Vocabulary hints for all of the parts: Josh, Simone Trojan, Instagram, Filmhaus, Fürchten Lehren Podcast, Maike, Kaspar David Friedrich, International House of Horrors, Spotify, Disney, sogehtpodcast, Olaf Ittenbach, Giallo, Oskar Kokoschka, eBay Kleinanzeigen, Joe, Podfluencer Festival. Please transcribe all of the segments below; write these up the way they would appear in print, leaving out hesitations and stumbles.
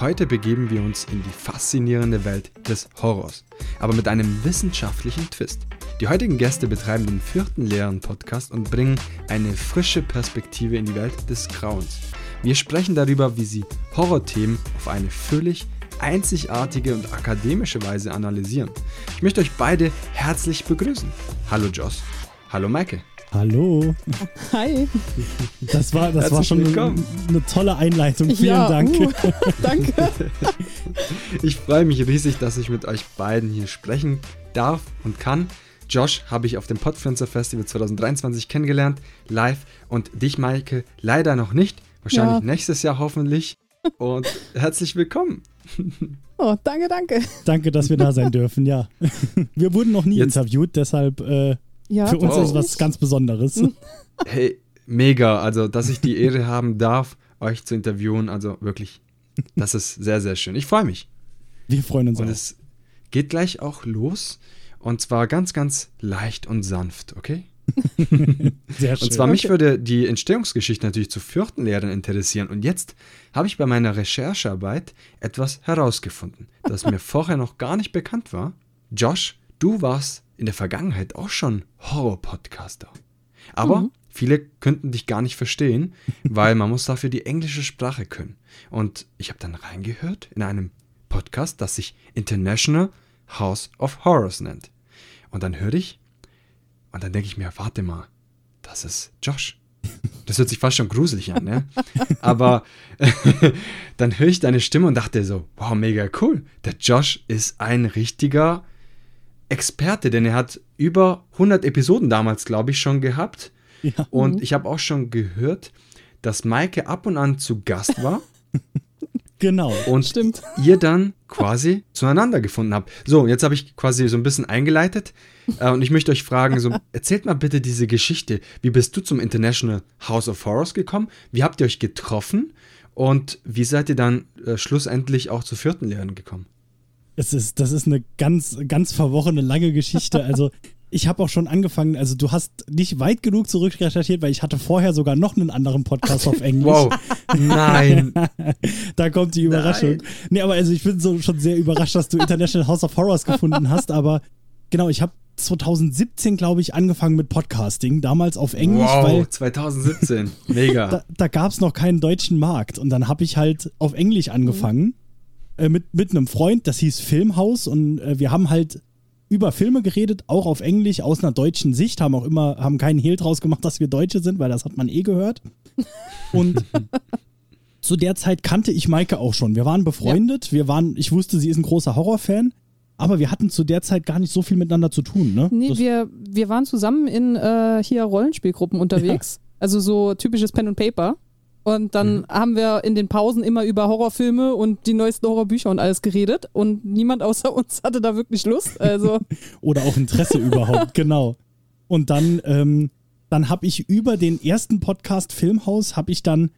Heute begeben wir uns in die faszinierende Welt des Horrors, aber mit einem wissenschaftlichen Twist. Die heutigen Gäste betreiben den Fürchten Lehren Podcast und bringen eine frische Perspektive in die Welt des Grauens. Wir sprechen darüber, wie sie Horrorthemen auf eine völlig einzigartige und akademische Weise analysieren. Ich möchte euch beide herzlich begrüßen. Hallo Josh. Hallo Maike. Hallo. Hi. Das war schon eine tolle Einleitung. Vielen Dank. Danke. Ich freue mich riesig, dass ich mit euch beiden hier sprechen darf und kann. Josh habe ich auf dem Podfluencer Festival 2023 kennengelernt, live. Und dich, Maike, leider noch nicht. Wahrscheinlich nächstes Jahr hoffentlich. Und herzlich willkommen. Oh, danke. Danke, dass wir da sein dürfen, ja. Wir wurden noch nie interviewt, deshalb... für uns ist was ganz Besonderes. Hey, mega. Also, dass ich die Ehre haben darf, euch zu interviewen. Also wirklich, das ist sehr, sehr schön. Ich freue mich. Wir freuen uns auch. Und es geht gleich auch los. Und zwar ganz, ganz leicht und sanft, okay? Sehr schön. Und zwar mich würde die Entstehungsgeschichte natürlich zu Fürchten Lehren interessieren. Und jetzt habe ich bei meiner Recherchearbeit etwas herausgefunden, das mir vorher noch gar nicht bekannt war. Josh, du warst in der Vergangenheit auch schon Horror-Podcaster. Aber viele könnten dich gar nicht verstehen, weil man muss dafür die englische Sprache können. Und ich habe dann reingehört in einem Podcast, das sich International House of Horrors nennt. Und dann höre ich und dann denke ich mir, warte mal, das ist Josh. Das hört sich fast schon gruselig an, ne? Aber dann höre ich deine Stimme und dachte so, wow, mega cool. Der Josh ist ein richtiger Experte, denn er hat über 100 Episoden damals, glaube ich, schon gehabt. Ja. Und ich habe auch schon gehört, dass Maike ab und an zu Gast war. Genau, und stimmt. Ihr dann quasi zueinander gefunden habt. So, jetzt habe ich quasi so ein bisschen eingeleitet. Und ich möchte euch fragen, so, erzählt mal bitte diese Geschichte. Wie bist du zum International House of Horrors gekommen? Wie habt ihr euch getroffen? Und wie seid ihr dann schlussendlich auch zu Fürchten Lehren gekommen? Das ist eine ganz, ganz verworrene, lange Geschichte. Also ich habe auch schon angefangen, also du hast nicht weit genug zurückrecherchiert, weil ich hatte vorher sogar noch einen anderen Podcast auf Englisch. Wow, nein. Da kommt die Überraschung. Nein. Nee, aber also ich bin schon sehr überrascht, dass du International House of Horrors gefunden hast. Aber genau, ich habe 2017, glaube ich, angefangen mit Podcasting, damals auf Englisch. Wow, weil 2017, mega. Da gab es noch keinen deutschen Markt und dann habe ich halt auf Englisch angefangen. Mit einem Freund, das hieß Filmhaus und wir haben halt über Filme geredet, auch auf Englisch, aus einer deutschen Sicht, haben keinen Hehl draus gemacht, dass wir Deutsche sind, weil das hat man eh gehört. Und zu der Zeit kannte ich Maike auch schon. Wir waren befreundet, ich wusste, sie ist ein großer Horrorfan, aber wir hatten zu der Zeit gar nicht so viel miteinander zu tun, ne? Nee, wir waren zusammen in hier Rollenspielgruppen unterwegs, also so typisches Pen und Paper. Und dann haben wir in den Pausen immer über Horrorfilme und die neuesten Horrorbücher und alles geredet. Und niemand außer uns hatte da wirklich Lust. Also. Oder auch Interesse überhaupt, genau. Und dann habe ich über den ersten Podcast Filmhaus, habe ich dann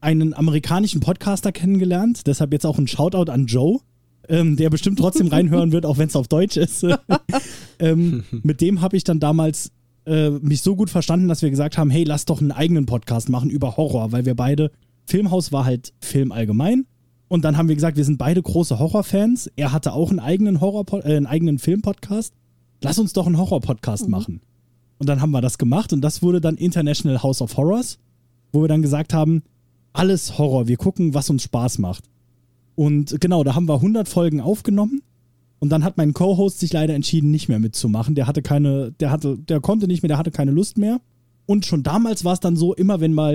einen amerikanischen Podcaster kennengelernt. Deshalb jetzt auch ein Shoutout an Joe, der bestimmt trotzdem reinhören wird, auch wenn es auf Deutsch ist. Mit dem habe ich dann damals mich so gut verstanden, dass wir gesagt haben, hey, lass doch einen eigenen Podcast machen über Horror, weil wir beide, Filmhaus war halt Film allgemein und dann haben wir gesagt, wir sind beide große Horrorfans, er hatte auch einen eigenen einen eigenen Filmpodcast, lass uns doch einen Horror-Podcast machen. Und dann haben wir das gemacht und das wurde dann International House of Horrors, wo wir dann gesagt haben, alles Horror, wir gucken, was uns Spaß macht. Und genau, da haben wir 100 Folgen aufgenommen. Und dann hat mein Co-Host sich leider entschieden, nicht mehr mitzumachen. Der konnte nicht mehr, der hatte keine Lust mehr. Und schon damals war es dann so, immer wenn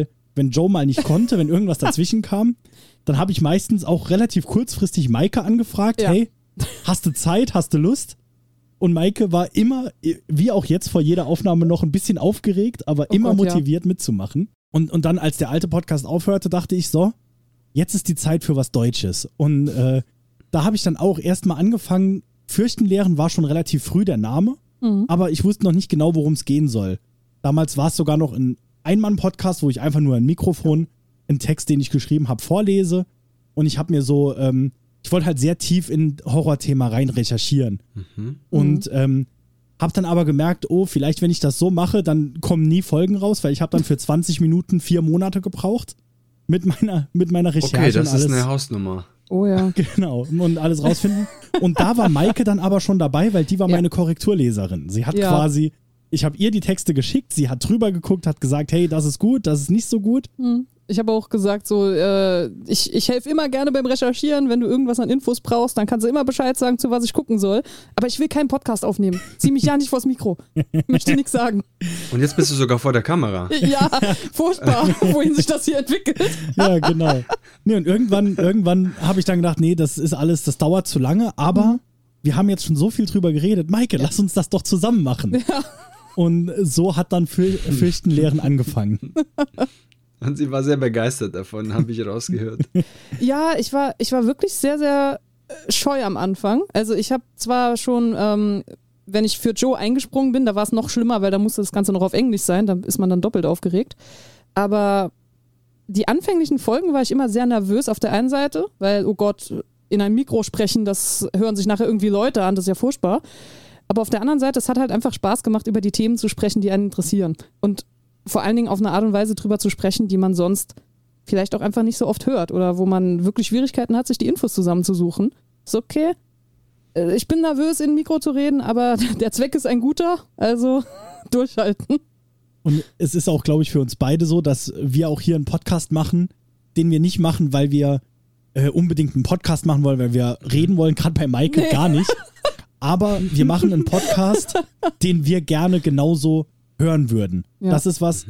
Joe mal nicht konnte, wenn irgendwas dazwischen kam, dann habe ich meistens auch relativ kurzfristig Maike angefragt, hey, hast du Zeit, hast du Lust? Und Maike war immer, wie auch jetzt vor jeder Aufnahme noch ein bisschen aufgeregt, aber immer motiviert mitzumachen. Und dann, als der alte Podcast aufhörte, dachte ich so, jetzt ist die Zeit für was Deutsches. Und da habe ich dann auch erstmal angefangen, Fürchten Lehren war schon relativ früh der Name, aber ich wusste noch nicht genau, worum es gehen soll. Damals war es sogar noch ein Einmann-Podcast, wo ich einfach nur ein Mikrofon, einen Text, den ich geschrieben habe, vorlese und ich habe mir so, ich wollte halt sehr tief in Horrorthema rein recherchieren und habe dann aber gemerkt, oh, vielleicht wenn ich das so mache, dann kommen nie Folgen raus, weil ich habe dann für 20 Minuten 4 Monate gebraucht mit meiner Recherche. Okay, das ist eine Hausnummer. Oh ja. Genau, und alles rausfinden. Und da war Maike dann aber schon dabei, weil die war meine Korrekturleserin. Sie hat quasi, ich habe ihr die Texte geschickt, sie hat drüber geguckt, hat gesagt, hey, das ist gut, das ist nicht so gut. Mhm. Ich habe auch gesagt, so, ich helfe immer gerne beim Recherchieren, wenn du irgendwas an Infos brauchst, dann kannst du immer Bescheid sagen, zu was ich gucken soll. Aber ich will keinen Podcast aufnehmen. Zieh mich ja nicht vors Mikro. Möchte nichts sagen. Und jetzt bist du sogar vor der Kamera. Ja, furchtbar, wohin sich das hier entwickelt. Ja, genau. Nee, und irgendwann habe ich dann gedacht, nee, das ist alles, das dauert zu lange, aber wir haben jetzt schon so viel drüber geredet. Maike, lass uns das doch zusammen machen. Ja. Und so hat dann Fürchten Lehren angefangen. Und sie war sehr begeistert davon, habe ich rausgehört. Ja, ich war wirklich sehr, sehr scheu am Anfang. Also ich habe zwar schon, wenn ich für Joe eingesprungen bin, da war es noch schlimmer, weil da musste das Ganze noch auf Englisch sein, da ist man dann doppelt aufgeregt. Aber die anfänglichen Folgen war ich immer sehr nervös auf der einen Seite, weil, oh Gott, in einem Mikro sprechen, das hören sich nachher irgendwie Leute an, das ist ja furchtbar. Aber auf der anderen Seite, es hat halt einfach Spaß gemacht, über die Themen zu sprechen, die einen interessieren. Und vor allen Dingen auf eine Art und Weise drüber zu sprechen, die man sonst vielleicht auch einfach nicht so oft hört oder wo man wirklich Schwierigkeiten hat, sich die Infos zusammenzusuchen. Ist okay. Ich bin nervös, in ein Mikro zu reden, aber der Zweck ist ein guter, also durchhalten. Und es ist auch, glaube ich, für uns beide so, dass wir auch hier einen Podcast machen, den wir nicht machen, weil wir unbedingt einen Podcast machen wollen, weil wir reden wollen, gerade bei Maike gar nicht. Aber wir machen einen Podcast, den wir gerne genauso hören würden. Ja. Das ist was,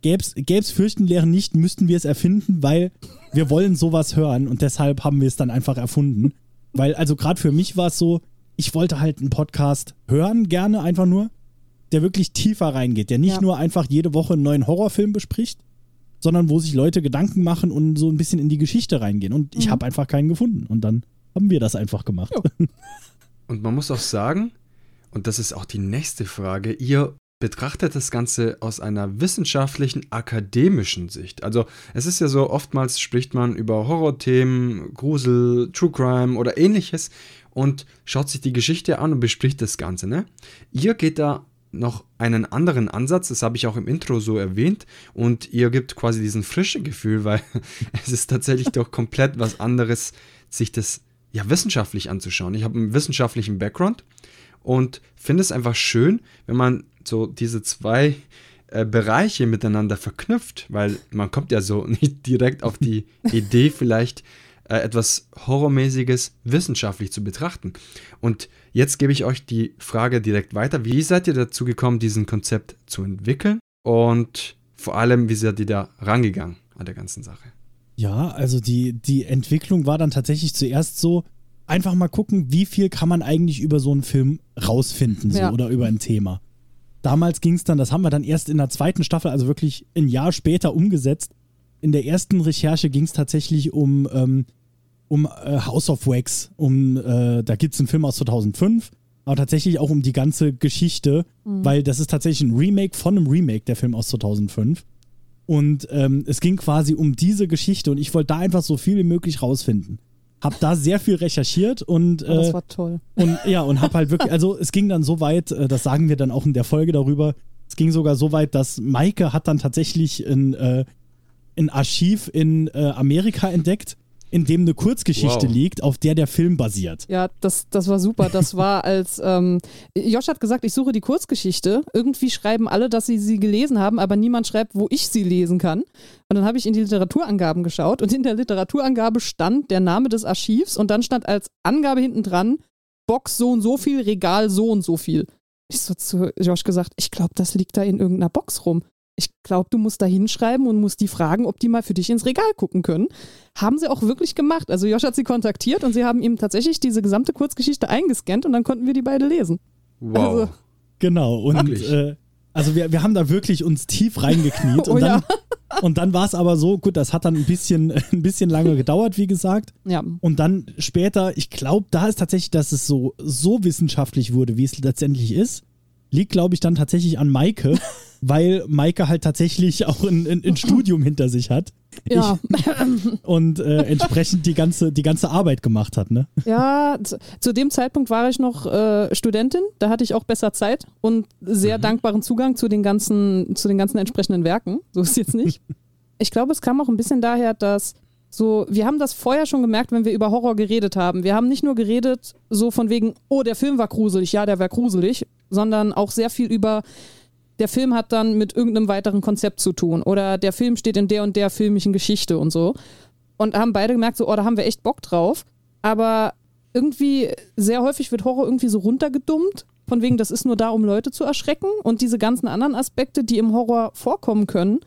gäb's Fürchten Lehren nicht, müssten wir es erfinden, weil wir wollen sowas hören und deshalb haben wir es dann einfach erfunden. Weil, also gerade für mich war es so, ich wollte halt einen Podcast hören, gerne einfach nur, der wirklich tiefer reingeht, der nicht nur einfach jede Woche einen neuen Horrorfilm bespricht, sondern wo sich Leute Gedanken machen und so ein bisschen in die Geschichte reingehen. Und ich habe einfach keinen gefunden und dann haben wir das einfach gemacht. Ja. Und man muss auch sagen, und das ist auch die nächste Frage, ihr betrachtet das Ganze aus einer wissenschaftlichen, akademischen Sicht. Also es ist ja so, oftmals spricht man über Horrorthemen, Grusel, True Crime oder ähnliches und schaut sich die Geschichte an und bespricht das Ganze, ne? Ihr geht da noch einen anderen Ansatz, das habe ich auch im Intro so erwähnt, und ihr gebt quasi diesen frischen Gefühl, weil es ist tatsächlich doch komplett was anderes, sich das ja wissenschaftlich anzuschauen. Ich habe einen wissenschaftlichen Background und finde es einfach schön, wenn man so diese zwei Bereiche miteinander verknüpft, weil man kommt ja so nicht direkt auf die Idee, vielleicht etwas Horrormäßiges wissenschaftlich zu betrachten. Und jetzt gebe ich euch die Frage direkt weiter. Wie seid ihr dazu gekommen, diesen Konzept zu entwickeln? Und vor allem, wie seid ihr da rangegangen an der ganzen Sache? Ja, also die Entwicklung war dann tatsächlich zuerst so, einfach mal gucken, wie viel kann man eigentlich über so einen Film rausfinden oder über ein Thema. Damals ging es dann, das haben wir dann erst in der zweiten Staffel, also wirklich ein Jahr später umgesetzt. In der ersten Recherche ging es tatsächlich um House of Wax. Da gibt es einen Film aus 2005, aber tatsächlich auch um die ganze Geschichte, weil das ist tatsächlich ein Remake von einem Remake, der Film aus 2005. Und es ging quasi um diese Geschichte und ich wollte da einfach so viel wie möglich rausfinden. Hab da sehr viel recherchiert und das war toll. Und ja, und hab halt wirklich, also es ging dann so weit, das sagen wir dann auch in der Folge darüber, es ging sogar so weit, dass Maike hat dann tatsächlich ein Archiv in Amerika entdeckt, in dem eine Kurzgeschichte liegt, auf der Film basiert. Ja, das war super. Das war als, Josh hat gesagt, ich suche die Kurzgeschichte. Irgendwie schreiben alle, dass sie gelesen haben, aber niemand schreibt, wo ich sie lesen kann. Und dann habe ich in die Literaturangaben geschaut und in der Literaturangabe stand der Name des Archivs und dann stand als Angabe hinten dran, Box so und so viel, Regal so und so viel. Ich so zu Josh gesagt, ich glaube, das liegt da in irgendeiner Box rum. Ich glaube, du musst da hinschreiben und musst die fragen, ob die mal für dich ins Regal gucken können. Haben sie auch wirklich gemacht. Also Josh hat sie kontaktiert und sie haben ihm tatsächlich diese gesamte Kurzgeschichte eingescannt und dann konnten wir die beide lesen. Wow. Also, genau. Und also wir haben da wirklich uns tief reingekniet. Oh, und dann, war es aber so, gut, das hat dann ein bisschen lange gedauert, wie gesagt. Ja. Und dann später, ich glaube, da ist tatsächlich, dass es so wissenschaftlich wurde, wie es letztendlich ist, liegt, glaube ich, dann tatsächlich an Maike. Weil Maike halt tatsächlich auch ein Studium hinter sich hat. Ja. Und entsprechend die ganze Arbeit gemacht hat, ne? Ja, zu dem Zeitpunkt war ich noch Studentin, da hatte ich auch besser Zeit und sehr dankbaren Zugang zu den ganzen entsprechenden Werken. So ist es jetzt nicht. Ich glaube, es kam auch ein bisschen daher, dass So, wir haben das vorher schon gemerkt, wenn wir über Horror geredet haben. Wir haben nicht nur geredet so von wegen, oh, der Film war gruselig, ja, der war gruselig, sondern auch sehr viel über, der Film hat dann mit irgendeinem weiteren Konzept zu tun oder der Film steht in der und der filmischen Geschichte und so. Und haben beide gemerkt, so, oh, da haben wir echt Bock drauf. Aber irgendwie, sehr häufig wird Horror irgendwie so runtergedummt, von wegen, das ist nur da, um Leute zu erschrecken. Und diese ganzen anderen Aspekte, die im Horror vorkommen können,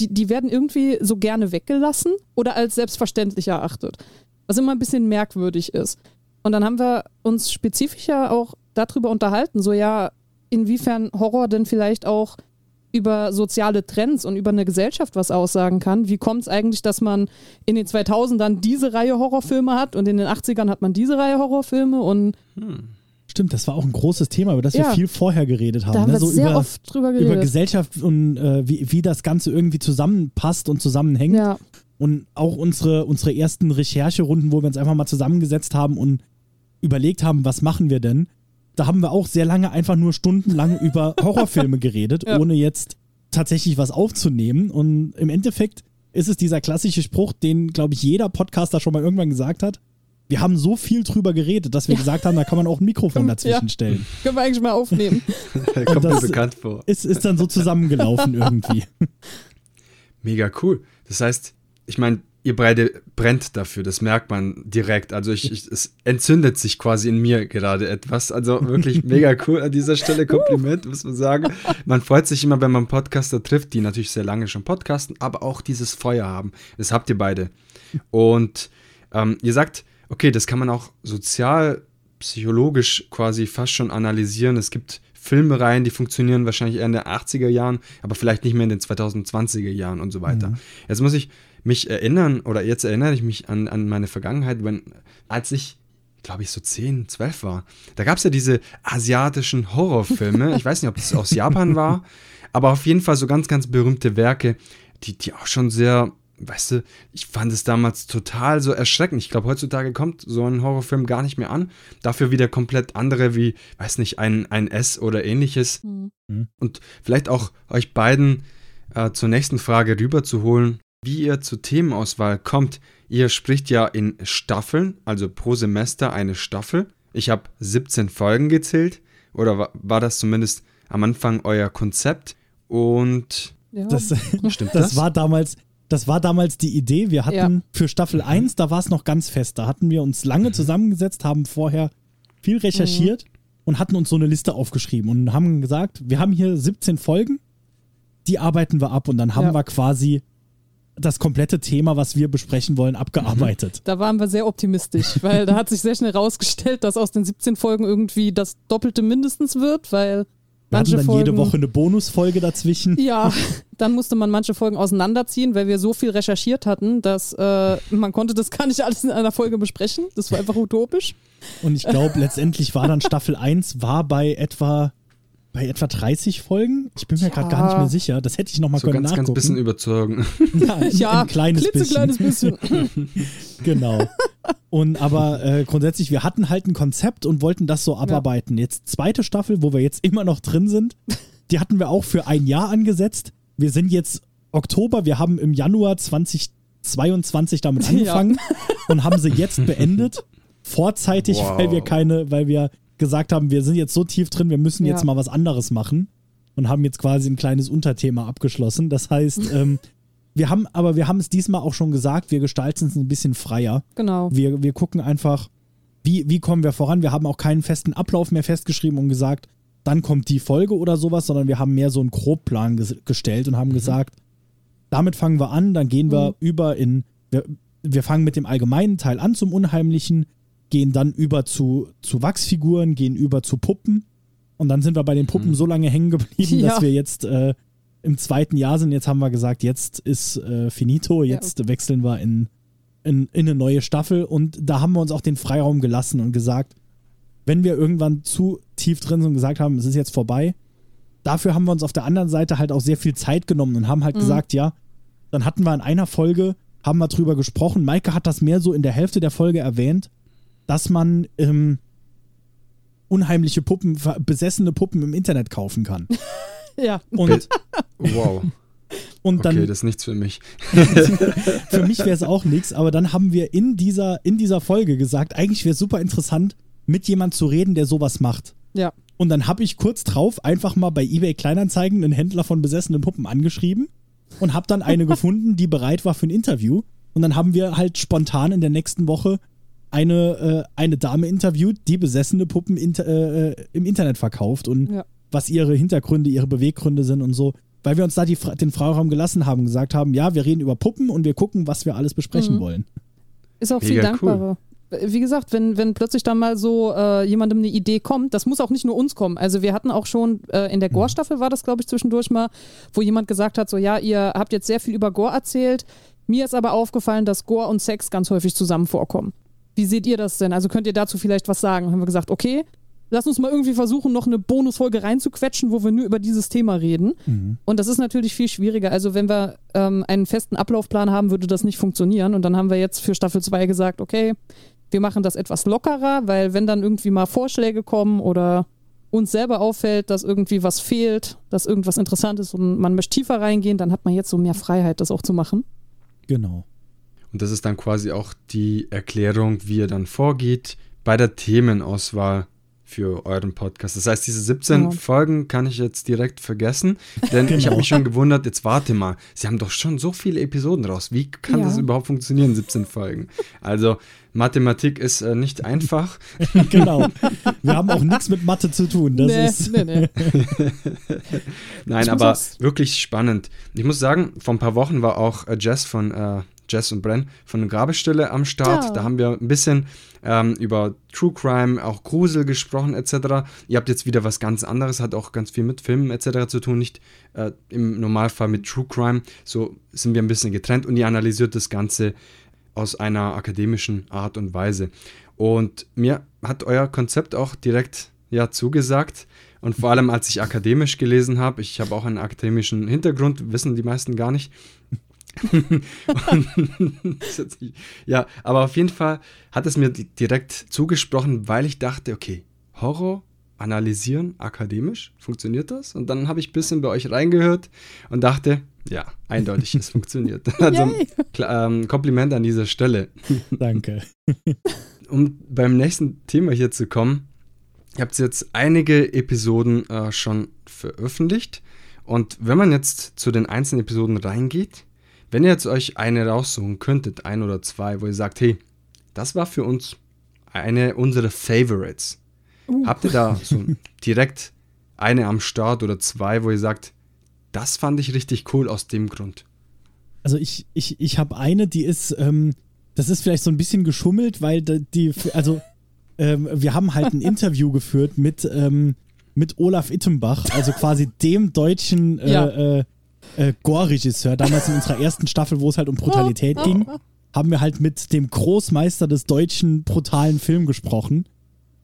die werden irgendwie so gerne weggelassen oder als selbstverständlich erachtet. Was immer ein bisschen merkwürdig ist. Und dann haben wir uns spezifischer auch darüber unterhalten, so ja, inwiefern Horror denn vielleicht auch über soziale Trends und über eine Gesellschaft was aussagen kann. Wie kommt es eigentlich, dass man in den 2000ern diese Reihe Horrorfilme hat und in den 80ern hat man diese Reihe Horrorfilme und... Stimmt, das war auch ein großes Thema, über das wir viel vorher geredet haben. Da haben wir sehr oft drüber geredet. Über Gesellschaft und wie das Ganze irgendwie zusammenpasst und zusammenhängt. Ja. Und auch unsere ersten Rechercherunden, wo wir uns einfach mal zusammengesetzt haben und überlegt haben, was machen wir denn? Da haben wir auch sehr lange einfach nur stundenlang über Horrorfilme geredet, ohne jetzt tatsächlich was aufzunehmen. Und im Endeffekt ist es dieser klassische Spruch, den, glaube ich, jeder Podcaster schon mal irgendwann gesagt hat. Wir haben so viel drüber geredet, dass wir gesagt haben, da kann man auch ein Mikrofon dazwischen stellen. Können wir eigentlich mal aufnehmen. Kommt mir bekannt vor. Ist dann so zusammengelaufen irgendwie. Mega cool. Das heißt, ich meine, ihr beide brennt dafür, das merkt man direkt. Also es entzündet sich quasi in mir gerade etwas. Also wirklich mega cool an dieser Stelle. Kompliment, muss man sagen. Man freut sich immer, wenn man Podcaster trifft, die natürlich sehr lange schon podcasten, aber auch dieses Feuer haben. Das habt ihr beide. Und ihr sagt... Okay, das kann man auch sozial, psychologisch quasi fast schon analysieren. Es gibt Filmreihen, die funktionieren wahrscheinlich eher in den 80er Jahren, aber vielleicht nicht mehr in den 2020er Jahren und so weiter. Mhm. Jetzt muss ich mich erinnern, oder jetzt erinnere ich mich an meine Vergangenheit, als ich, glaube ich, so 10, 12 war. Da gab es ja diese asiatischen Horrorfilme. Ich weiß nicht, ob das aus Japan war, aber auf jeden Fall so ganz, ganz berühmte Werke, die auch schon sehr... Weißt du, ich fand es damals total so erschreckend. Ich glaube, heutzutage kommt so ein Horrorfilm gar nicht mehr an. Dafür wieder komplett andere wie, weiß nicht, ein S oder ähnliches. Mhm. Und vielleicht auch euch beiden zur nächsten Frage rüberzuholen, wie ihr zur Themenauswahl kommt. Ihr spricht ja in Staffeln, also pro Semester eine Staffel. Ich habe 17 Folgen gezählt. Oder war das zumindest am Anfang euer Konzept? Und stimmt das? Das war damals die Idee. Wir hatten für Staffel 1, da war es noch ganz fest. Da hatten wir uns lange zusammengesetzt, haben vorher viel recherchiert und hatten uns so eine Liste aufgeschrieben und haben gesagt, wir haben hier 17 Folgen, die arbeiten wir ab und dann haben wir quasi das komplette Thema, was wir besprechen wollen, abgearbeitet. Da waren wir sehr optimistisch, weil da hat sich sehr schnell rausgestellt, dass aus den 17 Folgen irgendwie das Doppelte mindestens wird, weil... Wir hatten dann jede Woche eine Bonusfolge dazwischen. Ja, dann musste man manche Folgen auseinanderziehen, weil wir so viel recherchiert hatten, dass man konnte das gar nicht alles in einer Folge besprechen. Das war einfach utopisch. Und ich glaube, letztendlich war dann Staffel 1 bei etwa 30 Folgen. Ich bin mir gerade gar nicht mehr sicher. Das hätte ich nochmal so können nachgucken. So ganz bisschen überzogen. Ja, ein klitzekleines bisschen. Genau. Und aber grundsätzlich, wir hatten halt ein Konzept und wollten das so abarbeiten. Jetzt zweite Staffel, wo wir jetzt immer noch drin sind, die hatten wir auch für ein Jahr angesetzt. Wir sind jetzt Oktober, wir haben im Januar 2022 damit angefangen und haben sie jetzt beendet. Vorzeitig, weil wir gesagt haben, wir sind jetzt so tief drin, wir müssen jetzt mal was anderes machen und haben jetzt quasi ein kleines Unterthema abgeschlossen. Das heißt, wir haben es diesmal auch schon gesagt, wir gestalten es ein bisschen freier. Genau. Wir gucken einfach, wie kommen wir voran. Wir haben auch keinen festen Ablauf mehr festgeschrieben und gesagt, dann kommt die Folge oder sowas, sondern wir haben mehr so einen Grobplan gestellt und haben gesagt, damit fangen wir an, dann gehen wir über in, wir fangen mit dem allgemeinen Teil an zum Unheimlichen, gehen dann über zu Wachsfiguren, gehen über zu Puppen und dann sind wir bei den Puppen so lange hängen geblieben, dass wir jetzt im zweiten Jahr sind. Jetzt haben wir gesagt, jetzt ist finito, jetzt wechseln wir in eine neue Staffel und da haben wir uns auch den Freiraum gelassen und gesagt, wenn wir irgendwann zu tief drin sind und gesagt haben, es ist jetzt vorbei, dafür haben wir uns auf der anderen Seite halt auch sehr viel Zeit genommen und haben halt gesagt, dann hatten wir in einer Folge, haben wir drüber gesprochen, Maike hat das mehr so in der Hälfte der Folge erwähnt, dass man unheimliche Puppen, besessene Puppen im Internet kaufen kann. Ja. Und Und dann, okay, das ist nichts für mich. Für mich wäre es auch nichts, aber dann haben wir in dieser Folge gesagt, eigentlich wäre es super interessant, mit jemand zu reden, der sowas macht. Ja. Und dann habe ich kurz drauf einfach mal bei eBay Kleinanzeigen einen Händler von besessenen Puppen angeschrieben und habe dann eine gefunden, die bereit war für ein Interview. Und dann haben wir halt spontan in der nächsten Woche eine Dame interviewt, die besessene Puppen im Internet verkauft und was ihre Hintergründe, ihre Beweggründe sind und so. Weil wir uns da den Freiraum gelassen haben, gesagt haben, ja, wir reden über Puppen und wir gucken, was wir alles besprechen wollen. Ist auch viel dankbarer. Cool. Wie gesagt, wenn plötzlich dann mal so jemandem eine Idee kommt, das muss auch nicht nur uns kommen. Also wir hatten auch schon, in der Gore-Staffel war das, glaube ich, zwischendurch mal, wo jemand gesagt hat, so ja, ihr habt jetzt sehr viel über Gore erzählt, mir ist aber aufgefallen, dass Gore und Sex ganz häufig zusammen vorkommen. Wie seht ihr das denn? Also könnt ihr dazu vielleicht was sagen? Haben wir gesagt, okay, lass uns mal irgendwie versuchen, noch eine Bonusfolge reinzuquetschen, wo wir nur über dieses Thema reden. Mhm. Und das ist natürlich viel schwieriger. Also wenn wir einen festen Ablaufplan haben, würde das nicht funktionieren. Und dann haben wir jetzt für Staffel 2 gesagt, okay, wir machen das etwas lockerer, weil wenn dann irgendwie mal Vorschläge kommen oder uns selber auffällt, dass irgendwie was fehlt, dass irgendwas interessant ist und man möchte tiefer reingehen, dann hat man jetzt so mehr Freiheit, das auch zu machen. Genau. Und das ist dann quasi auch die Erklärung, wie ihr dann vorgeht bei der Themenauswahl für euren Podcast. Das heißt, diese 17 Folgen kann ich jetzt direkt vergessen, denn ich habe mich schon gewundert, jetzt warte mal, sie haben doch schon so viele Episoden raus. Wie kann das überhaupt funktionieren, 17 Folgen? Also Mathematik ist nicht einfach. Genau. Wir haben auch nichts mit Mathe zu tun. Das ist Nein, aber wirklich spannend. Ich muss sagen, vor ein paar Wochen war auch Jess von Jess und Brenn von Grabestille am Start. Ja. Da haben wir ein bisschen über True Crime, auch Grusel gesprochen etc. Ihr habt jetzt wieder was ganz anderes, hat auch ganz viel mit Filmen etc. zu tun, nicht im Normalfall mit True Crime. So sind wir ein bisschen getrennt und ihr analysiert das Ganze aus einer akademischen Art und Weise. Und mir hat euer Konzept auch direkt zugesagt. Und vor allem, als ich akademisch gelesen habe, ich habe auch einen akademischen Hintergrund, wissen die meisten gar nicht, aber auf jeden Fall hat es mir direkt zugesprochen, weil ich dachte, okay, Horror analysieren akademisch, funktioniert das? Und dann habe ich ein bisschen bei euch reingehört und dachte, ja, eindeutig, es funktioniert. Also Kompliment an dieser Stelle. Danke. Um beim nächsten Thema hier zu kommen, ihr habt jetzt einige Episoden schon veröffentlicht und wenn man jetzt zu den einzelnen Episoden reingeht, wenn ihr jetzt euch eine raussuchen könntet, ein oder zwei, wo ihr sagt, hey, das war für uns eine unserer Favorites. Habt ihr da so direkt eine am Start oder zwei, wo ihr sagt, das fand ich richtig cool aus dem Grund? Also ich habe eine, die ist, das ist vielleicht so ein bisschen geschummelt, weil wir haben halt ein Interview geführt mit Olaf Ittenbach, also quasi dem deutschen Gore-Regisseur, damals in unserer ersten Staffel, wo es halt um Brutalität ging, haben wir halt mit dem Großmeister des deutschen brutalen Films gesprochen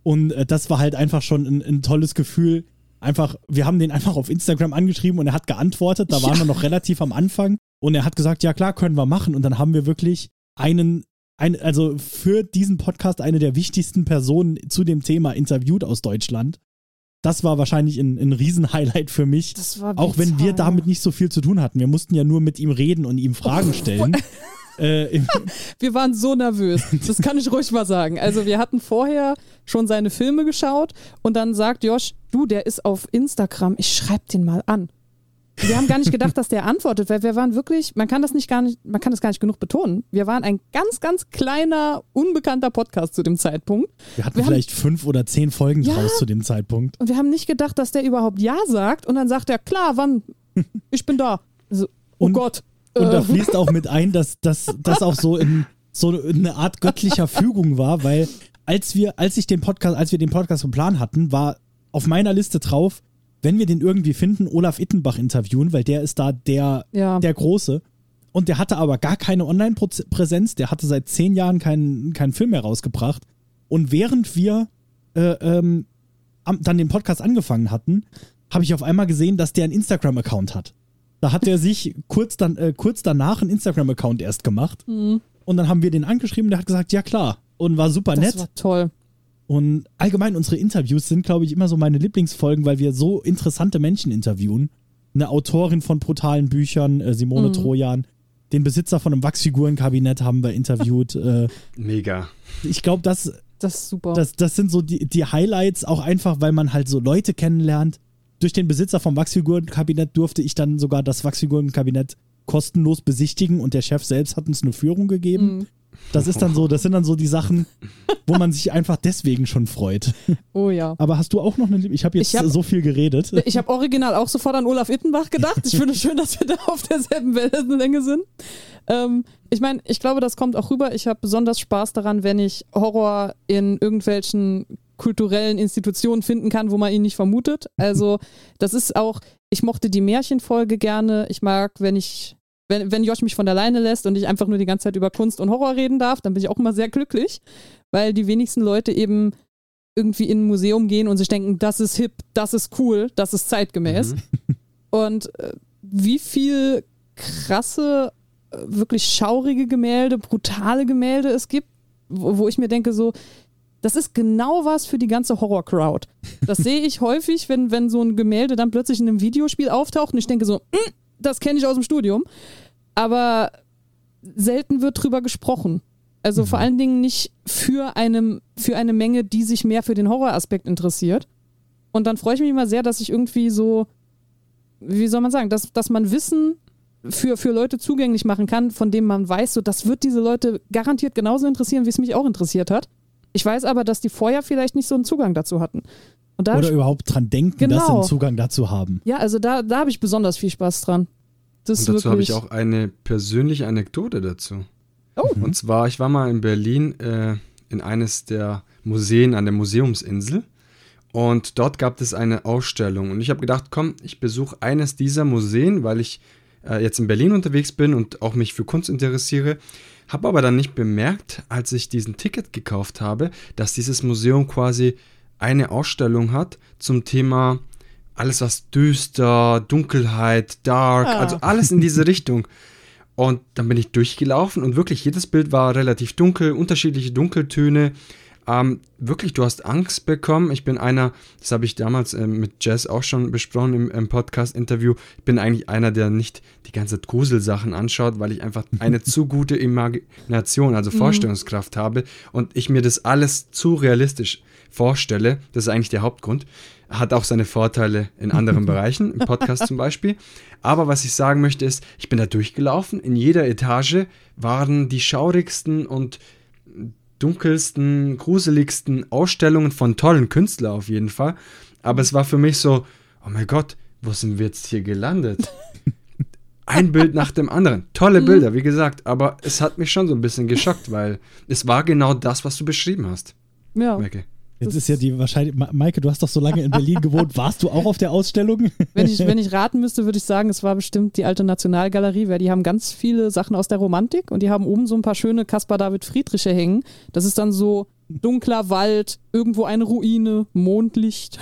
und das war halt einfach schon ein tolles Gefühl, einfach, wir haben den einfach auf Instagram angeschrieben und er hat geantwortet, da waren wir noch relativ am Anfang und er hat gesagt, ja klar, können wir machen und dann haben wir wirklich also für diesen Podcast eine der wichtigsten Personen zu dem Thema interviewt aus Deutschland. Das war wahrscheinlich ein Riesen-Highlight für mich, auch wenn wir damit nicht so viel zu tun hatten. Wir mussten ja nur mit ihm reden und ihm Fragen stellen. Wir waren so nervös, das kann ich ruhig mal sagen. Also wir hatten vorher schon seine Filme geschaut und dann sagt Josh, du, der ist auf Instagram, ich schreib den mal an. Wir haben gar nicht gedacht, dass der antwortet, weil wir waren wirklich, man kann das gar nicht genug betonen. Wir waren ein ganz, ganz kleiner, unbekannter Podcast zu dem Zeitpunkt. Wir hatten vielleicht 5 oder 10 Folgen draus zu dem Zeitpunkt. Und wir haben nicht gedacht, dass der überhaupt Ja sagt und dann sagt er, klar, wann? Ich bin da. So, Gott. Und da fließt auch mit ein, dass das auch so eine Art göttlicher Fügung war, weil als wir den Podcast geplant hatten, war auf meiner Liste drauf, wenn wir den irgendwie finden, Olaf Ittenbach interviewen, weil der ist da der Große. Und der hatte aber gar keine Online-Präsenz. Der hatte seit 10 Jahren keinen Film mehr rausgebracht. Und während wir dann den Podcast angefangen hatten, habe ich auf einmal gesehen, dass der einen Instagram-Account hat. Da hat er sich kurz danach einen Instagram-Account erst gemacht. Mhm. Und dann haben wir den angeschrieben, der hat gesagt, ja klar. Und war super nett. Das war toll. Und allgemein, unsere Interviews sind, glaube ich, immer so meine Lieblingsfolgen, weil wir so interessante Menschen interviewen. eine Autorin von brutalen Büchern, Simone Trojan. Den Besitzer von einem Wachsfigurenkabinett haben wir interviewt. Mega. Ich glaube, das ist super. Das sind so die Highlights, auch einfach, weil man halt so Leute kennenlernt. Durch den Besitzer vom Wachsfigurenkabinett durfte ich dann sogar das Wachsfigurenkabinett kostenlos besichtigen und der Chef selbst hat uns eine Führung gegeben. Das sind dann so die Sachen, wo man sich einfach deswegen schon freut. Oh ja. Aber hast du auch noch eine Liebe? Ich habe so viel geredet. Ich habe original auch sofort an Olaf Ittenbach gedacht. Ich finde es schön, dass wir da auf derselben Wellenlänge sind. Ich meine, ich glaube, das kommt auch rüber. Ich habe besonders Spaß daran, wenn ich Horror in irgendwelchen kulturellen Institutionen finden kann, wo man ihn nicht vermutet. Also das ist auch, ich mochte die Märchenfolge gerne. Ich mag, wenn Josh mich von der Leine lässt und ich einfach nur die ganze Zeit über Kunst und Horror reden darf, dann bin ich auch immer sehr glücklich, weil die wenigsten Leute eben irgendwie in ein Museum gehen und sich denken, das ist hip, das ist cool, das ist zeitgemäß. Und wie viel krasse, wirklich schaurige Gemälde, brutale Gemälde es gibt, wo ich mir denke so, das ist genau was für die ganze Horror-Crowd. Das sehe ich häufig, wenn so ein Gemälde dann plötzlich in einem Videospiel auftaucht und ich denke so, das kenne ich aus dem Studium. Aber selten wird drüber gesprochen. Also vor allen Dingen nicht für eine Menge, die sich mehr für den Horroraspekt interessiert. Und dann freue ich mich immer sehr, dass ich irgendwie so, wie soll man sagen, dass man Wissen für Leute zugänglich machen kann, von dem man weiß, so das wird diese Leute garantiert genauso interessieren, wie es mich auch interessiert hat. Ich weiß aber, dass die vorher vielleicht nicht so einen Zugang dazu hatten. Oder überhaupt dran denken, dass sie einen Zugang dazu haben. Ja, also da habe ich besonders viel Spaß dran. Das und dazu habe ich auch eine persönliche Anekdote dazu. Oh. Und zwar, ich war mal in Berlin in eines der Museen an der Museumsinsel und dort gab es eine Ausstellung. Und ich habe gedacht, komm, ich besuche eines dieser Museen, weil ich jetzt in Berlin unterwegs bin und auch mich für Kunst interessiere. Habe aber dann nicht bemerkt, als ich diesen Ticket gekauft habe, dass dieses Museum quasi eine Ausstellung hat zum Thema alles, was düster, Dunkelheit, Dark, also alles in diese Richtung. Und dann bin ich durchgelaufen und wirklich jedes Bild war relativ dunkel, unterschiedliche Dunkeltöne. Wirklich, du hast Angst bekommen. Ich bin einer, das habe ich damals mit Jess auch schon besprochen im Podcast-Interview, ich bin eigentlich einer, der nicht die ganze Gruselsachen anschaut, weil ich einfach eine zu gute Imagination, also Vorstellungskraft habe und ich mir das alles zu realistisch vorstelle. Das ist eigentlich der Hauptgrund. Hat auch seine Vorteile in anderen Bereichen, im Podcast zum Beispiel. Aber was ich sagen möchte ist, ich bin da durchgelaufen. In jeder Etage waren die schaurigsten und dunkelsten, gruseligsten Ausstellungen von tollen Künstlern auf jeden Fall. Aber es war für mich so, oh mein Gott, wo sind wir jetzt hier gelandet? Ein Bild nach dem anderen. Tolle Bilder, wie gesagt. Aber es hat mich schon so ein bisschen geschockt, weil es war genau das, was du beschrieben hast. Ja. Maike. Jetzt ist ja die Wahrscheinlichkeit, Maike, du hast doch so lange in Berlin gewohnt, warst du auch auf der Ausstellung? Wenn ich raten müsste, würde ich sagen, es war bestimmt die alte Nationalgalerie, weil die haben ganz viele Sachen aus der Romantik und die haben oben so ein paar schöne Kaspar David Friedriche hängen. Das ist dann so dunkler Wald, irgendwo eine Ruine, Mondlicht,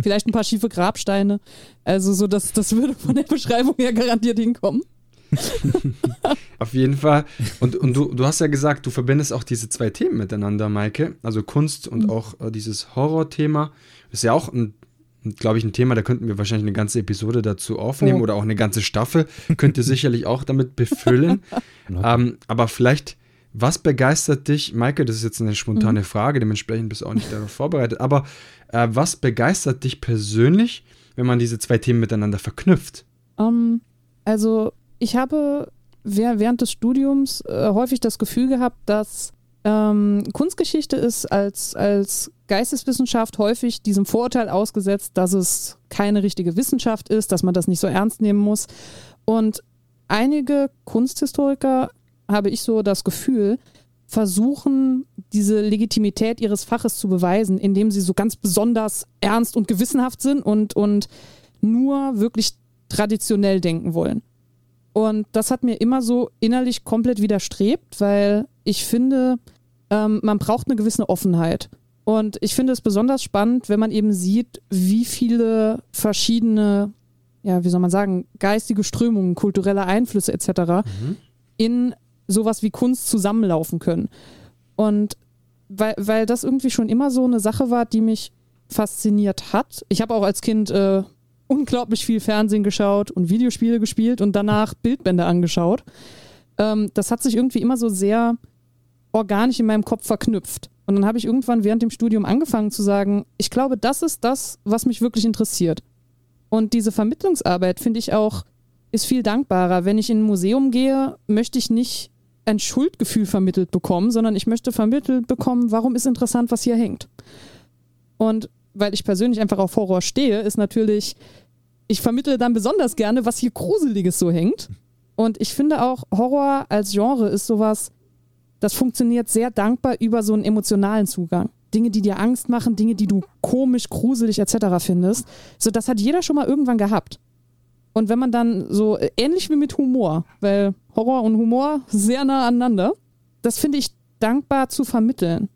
vielleicht ein paar schiefe Grabsteine. Also so, das würde von der Beschreibung her garantiert hinkommen. Auf jeden Fall. Und du hast ja gesagt, du verbindest auch diese zwei Themen miteinander, Maike. Also Kunst und auch dieses Horror-Thema. Ist ja auch, glaube ich, ein Thema, da könnten wir wahrscheinlich eine ganze Episode dazu aufnehmen oder auch eine ganze Staffel. Könnt ihr sicherlich auch damit befüllen. Aber vielleicht, was begeistert dich, Maike, das ist jetzt eine spontane Frage, dementsprechend bist du auch nicht darauf vorbereitet, aber was begeistert dich persönlich, wenn man diese zwei Themen miteinander verknüpft? Also ich habe während des Studiums häufig das Gefühl gehabt, dass Kunstgeschichte ist als Geisteswissenschaft häufig diesem Vorurteil ausgesetzt, dass es keine richtige Wissenschaft ist, dass man das nicht so ernst nehmen muss. Und einige Kunsthistoriker, habe ich so das Gefühl, versuchen, diese Legitimität ihres Faches zu beweisen, indem sie so ganz besonders ernst und gewissenhaft sind und nur wirklich traditionell denken wollen. Und das hat mir immer so innerlich komplett widerstrebt, weil ich finde, man braucht eine gewisse Offenheit. Und ich finde es besonders spannend, wenn man eben sieht, wie viele verschiedene, ja, wie soll man sagen, geistige Strömungen, kulturelle Einflüsse etc. in sowas wie Kunst zusammenlaufen können. Und weil das irgendwie schon immer so eine Sache war, die mich fasziniert hat. Ich habe auch als Kind unglaublich viel Fernsehen geschaut und Videospiele gespielt und danach Bildbände angeschaut. Das hat sich irgendwie immer so sehr organisch in meinem Kopf verknüpft. Und dann habe ich irgendwann während dem Studium angefangen zu sagen, ich glaube, das ist das, was mich wirklich interessiert. Und diese Vermittlungsarbeit, finde ich auch, ist viel dankbarer. Wenn ich in ein Museum gehe, möchte ich nicht ein Schuldgefühl vermittelt bekommen, sondern ich möchte vermittelt bekommen, warum ist interessant, was hier hängt. Und weil ich persönlich einfach auf Horror stehe, ist natürlich, ich vermittle dann besonders gerne, was hier Gruseliges so hängt. Und ich finde auch, Horror als Genre ist sowas, das funktioniert sehr dankbar über so einen emotionalen Zugang. Dinge, die dir Angst machen, Dinge, die du komisch, gruselig etc. findest. So, das hat jeder schon mal irgendwann gehabt. Und wenn man dann so, ähnlich wie mit Humor, weil Horror und Humor sehr nah aneinander, das finde ich dankbar zu vermitteln.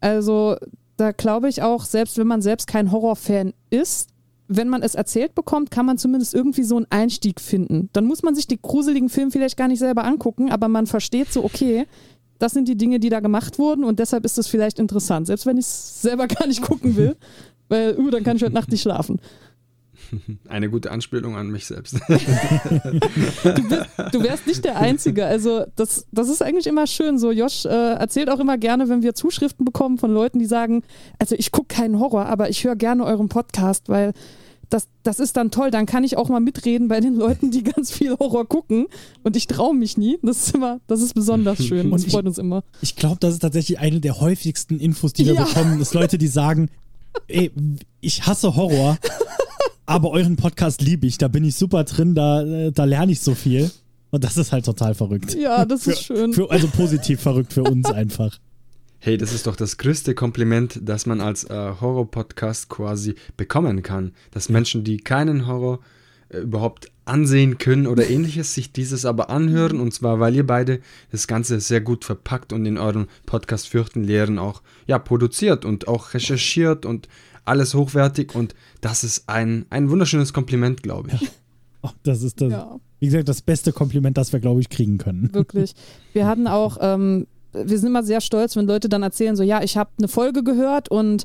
Also da glaube ich auch, selbst wenn man selbst kein Horrorfan ist, wenn man es erzählt bekommt, kann man zumindest irgendwie so einen Einstieg finden. Dann muss man sich die gruseligen Filme vielleicht gar nicht selber angucken, aber man versteht so, okay, das sind die Dinge, die da gemacht wurden und deshalb ist das vielleicht interessant. Selbst wenn ich es selber gar nicht gucken will, weil dann kann ich heute Nacht nicht schlafen. Eine gute Anspielung an mich selbst. Du wärst nicht der Einzige. Also das ist eigentlich immer schön. So, Josh erzählt auch immer gerne, wenn wir Zuschriften bekommen von Leuten, die sagen, also ich gucke keinen Horror, aber ich höre gerne euren Podcast, weil das ist dann toll. Dann kann ich auch mal mitreden bei den Leuten, die ganz viel Horror gucken und ich traue mich nie. Das ist besonders schön. Das freut uns immer. Ich glaube, das ist tatsächlich eine der häufigsten Infos, die wir bekommen, ist Leute, die sagen, ey, ich hasse Horror, aber euren Podcast liebe ich, da bin ich super drin, da lerne ich so viel. Und das ist halt total verrückt. Ja, das ist schön. Also positiv verrückt für uns einfach. Hey, das ist doch das größte Kompliment, das man als Horror-Podcast quasi bekommen kann. Dass Menschen, die keinen Horror überhaupt ansehen können oder ähnliches, sich dieses aber anhören. Und zwar, weil ihr beide das Ganze sehr gut verpackt und in euren Podcast Fürchten Lehren auch produziert und auch recherchiert und alles hochwertig und das ist ein wunderschönes Kompliment, glaube ich. Ja. Oh, das ist das, wie gesagt, das beste Kompliment, das wir, glaube ich, kriegen können. Wirklich. Wir hatten auch, wir sind immer sehr stolz, wenn Leute dann erzählen, so, ja, ich habe eine Folge gehört und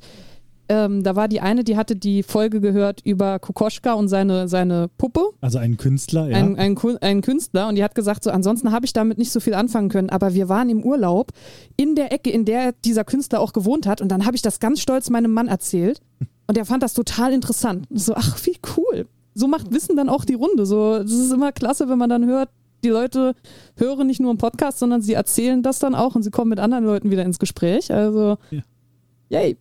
da war die eine, die hatte die Folge gehört über Kokoschka und seine Puppe. Also einen Künstler, ja. Einen Künstler und die hat gesagt, so ansonsten habe ich damit nicht so viel anfangen können, aber wir waren im Urlaub in der Ecke, in der dieser Künstler auch gewohnt hat und dann habe ich das ganz stolz meinem Mann erzählt und der fand das total interessant. Und so, ach, wie cool. So macht Wissen dann auch die Runde. So, das ist immer klasse, wenn man dann hört, die Leute hören nicht nur einen Podcast, sondern sie erzählen das dann auch und sie kommen mit anderen Leuten wieder ins Gespräch. Also ja. Yay!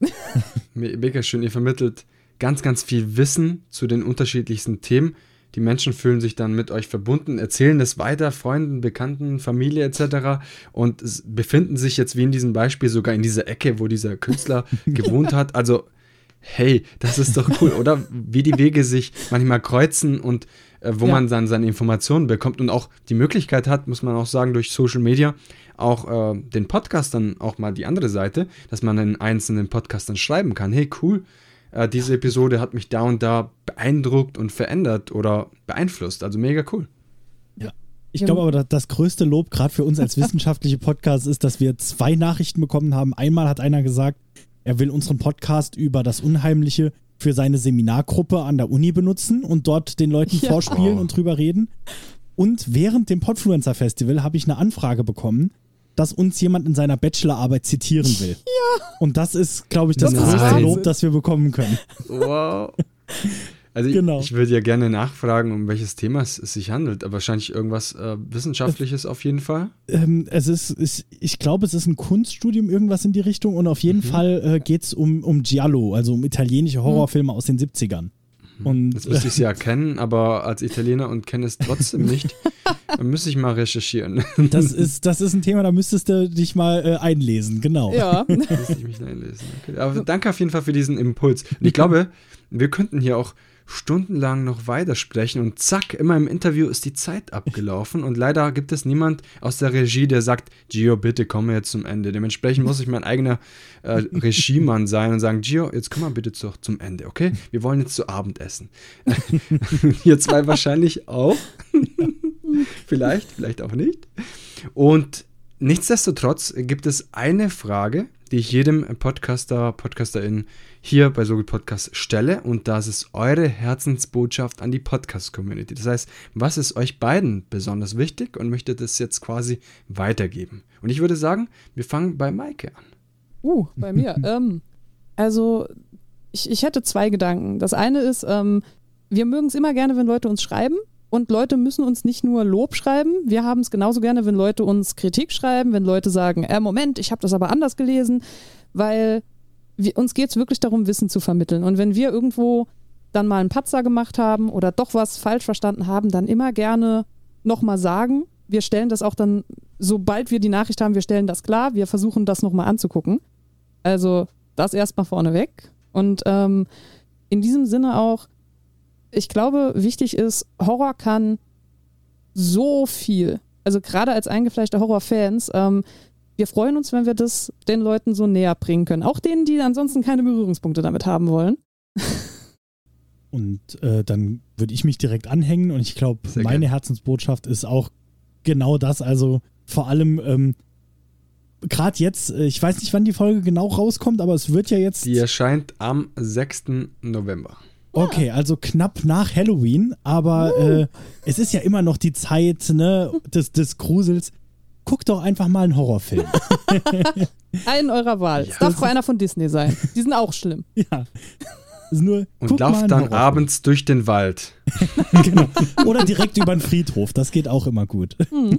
Mega schön, ihr vermittelt ganz, ganz viel Wissen zu den unterschiedlichsten Themen. Die Menschen fühlen sich dann mit euch verbunden, erzählen es weiter, Freunden, Bekannten, Familie etc. und befinden sich jetzt wie in diesem Beispiel sogar in dieser Ecke, wo dieser Künstler gewohnt hat. Also, hey, das ist doch cool, oder? Wie die Wege sich manchmal kreuzen und wo man dann seine Informationen bekommt und auch die Möglichkeit hat, muss man auch sagen, durch Social Media auch den Podcast dann auch mal die andere Seite, dass man einen einzelnen Podcast dann schreiben kann. Hey, cool, diese Episode hat mich da und da beeindruckt und verändert oder beeinflusst. Also mega cool. Ja. Ich glaube aber, das größte Lob gerade für uns als wissenschaftliche Podcasts ist, dass wir 2 Nachrichten bekommen haben. Einmal hat einer gesagt, er will unseren Podcast über das Unheimliche für seine Seminargruppe an der Uni benutzen und dort den Leuten vorspielen und drüber reden. Und während dem Podfluencer Festival habe ich eine Anfrage bekommen, dass uns jemand in seiner Bachelorarbeit zitieren will. Ja. Und das ist, glaube ich, das größte Lob, das wir bekommen können. Wow. Also ich würde ja gerne nachfragen, um welches Thema es sich handelt. Aber wahrscheinlich irgendwas Wissenschaftliches auf jeden Fall. Ich glaube, es ist ein Kunststudium, irgendwas in die Richtung. Und auf jeden Fall geht es um Giallo, also um italienische Horrorfilme aus den 70ern. Und jetzt müsste ich es ja kennen, aber als Italiener und kenne es trotzdem nicht, dann müsste ich mal recherchieren. Das ist ein Thema, da müsstest du dich mal einlesen, genau. Ja. Da müsste ich mich einlesen. Okay. Aber danke auf jeden Fall für diesen Impuls. Und ich glaube, wir könnten hier auch stundenlang noch weitersprechen und zack, immer im Interview ist die Zeit abgelaufen und leider gibt es niemand aus der Regie, der sagt, Gio, bitte komm jetzt zum Ende. Dementsprechend muss ich mein eigener Regiemann sein und sagen, Gio, jetzt komm mal bitte zum Ende, okay? Wir wollen jetzt zu Abend essen. Ihr zwei wahrscheinlich auch. vielleicht auch nicht. Und nichtsdestotrotz gibt es eine Frage, die ich jedem Podcaster, Podcasterin hier bei So gut Podcast stelle. Und das ist eure Herzensbotschaft an die Podcast-Community. Das heißt, was ist euch beiden besonders wichtig und möchtet es jetzt quasi weitergeben? Und ich würde sagen, wir fangen bei Maike an. Bei mir. Also, ich hätte zwei Gedanken. Das eine ist, wir mögen es immer gerne, wenn Leute uns schreiben. Und Leute müssen uns nicht nur Lob schreiben, wir haben es genauso gerne, wenn Leute uns Kritik schreiben, wenn Leute sagen, Moment, ich habe das aber anders gelesen, weil uns geht es wirklich darum, Wissen zu vermitteln. Und wenn wir irgendwo dann mal einen Patzer gemacht haben oder doch was falsch verstanden haben, dann immer gerne nochmal sagen. Wir stellen das auch dann, sobald wir die Nachricht haben, wir stellen das klar, wir versuchen das nochmal anzugucken. Also das erstmal vorneweg. Und in diesem Sinne auch, ich glaube, wichtig ist, Horror kann so viel. Also gerade als eingefleischte Horrorfans, wir freuen uns, wenn wir das den Leuten so näher bringen können. Auch denen, die ansonsten keine Berührungspunkte damit haben wollen. Und dann würde ich mich direkt anhängen und ich glaube, meine Herzensbotschaft ist auch genau das. Also vor allem gerade jetzt, ich weiß nicht, wann die Folge genau rauskommt, aber es wird ja jetzt... Die erscheint am 6. November. Okay, also knapp nach Halloween, aber es ist ja immer noch die Zeit, ne, des Grusels. Guckt doch einfach mal einen Horrorfilm. Einen eurer Wahl. Ja. Es darf vor einer von Disney sein. Die sind auch schlimm. Ja. Nur, und lauft dann abends durch den Wald. Genau. Oder direkt über den Friedhof. Das geht auch immer gut.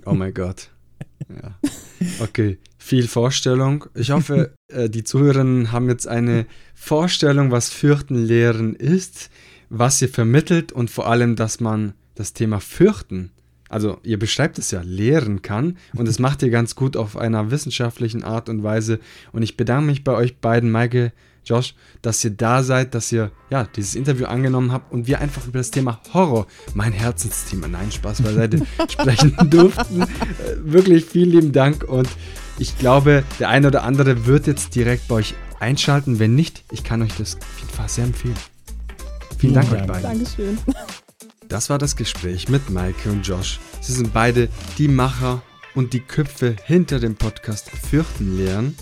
Oh mein Gott. Ja. Okay, viel Vorstellung. Ich hoffe, die Zuhörerinnen haben jetzt eine Vorstellung, was Fürchten Lehren ist, was ihr vermittelt und vor allem, dass man das Thema Fürchten, also ihr beschreibt es ja, lehren kann und das macht ihr ganz gut auf einer wissenschaftlichen Art und Weise und ich bedanke mich bei euch beiden, Maike, Josh, dass ihr da seid, dass ihr ja dieses Interview angenommen habt und wir einfach über das Thema Horror, mein Herzensthema, nein, Spaß beiseite, sprechen durften. Wirklich vielen lieben Dank und ich glaube, der eine oder andere wird jetzt direkt bei euch einschalten. Wenn nicht, ich kann euch das jedenfalls sehr empfehlen. Vielen Dank euch beiden. Dankeschön. Das war das Gespräch mit Maike und Josh. Sie sind beide die Macher und die Köpfe hinter dem Podcast Fürchten Lehren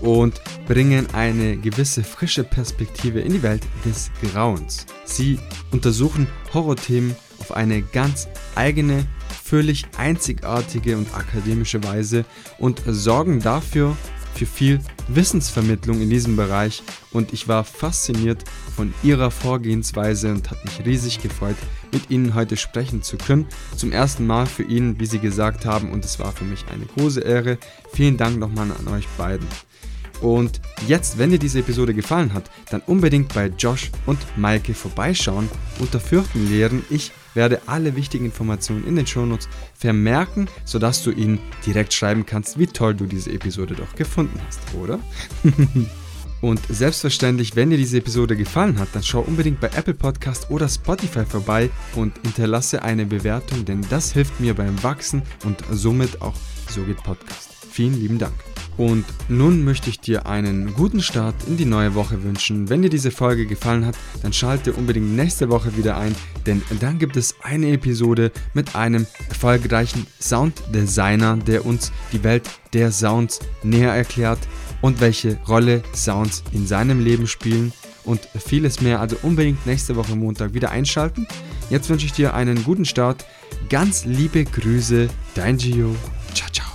und bringen eine gewisse frische Perspektive in die Welt des Grauens. Sie untersuchen Horrorthemen auf eine ganz eigene, völlig einzigartige und akademische Weise und sorgen dafür für viel Wissensvermittlung in diesem Bereich und ich war fasziniert von ihrer Vorgehensweise und hat mich riesig gefreut, mit ihnen heute sprechen zu können. Zum ersten Mal für ihn, wie sie gesagt haben und es war für mich eine große Ehre. Vielen Dank nochmal an euch beiden. Und jetzt, wenn dir diese Episode gefallen hat, dann unbedingt bei Josh und Maike vorbeischauen unter Fürchten Lehren. Ich werde alle wichtigen Informationen in den Shownotes vermerken, sodass du ihnen direkt schreiben kannst, wie toll du diese Episode doch gefunden hast, oder? Und selbstverständlich, wenn dir diese Episode gefallen hat, dann schau unbedingt bei Apple Podcast oder Spotify vorbei und hinterlasse eine Bewertung, denn das hilft mir beim Wachsen und somit auch So geht Podcast. Vielen lieben Dank. Und nun möchte ich dir einen guten Start in die neue Woche wünschen. Wenn dir diese Folge gefallen hat, dann schalte unbedingt nächste Woche wieder ein, denn dann gibt es eine Episode mit einem erfolgreichen Sounddesigner, der uns die Welt der Sounds näher erklärt und welche Rolle Sounds in seinem Leben spielen und vieles mehr. Also unbedingt nächste Woche Montag wieder einschalten. Jetzt wünsche ich dir einen guten Start. Ganz liebe Grüße, dein Gio. Ciao, ciao.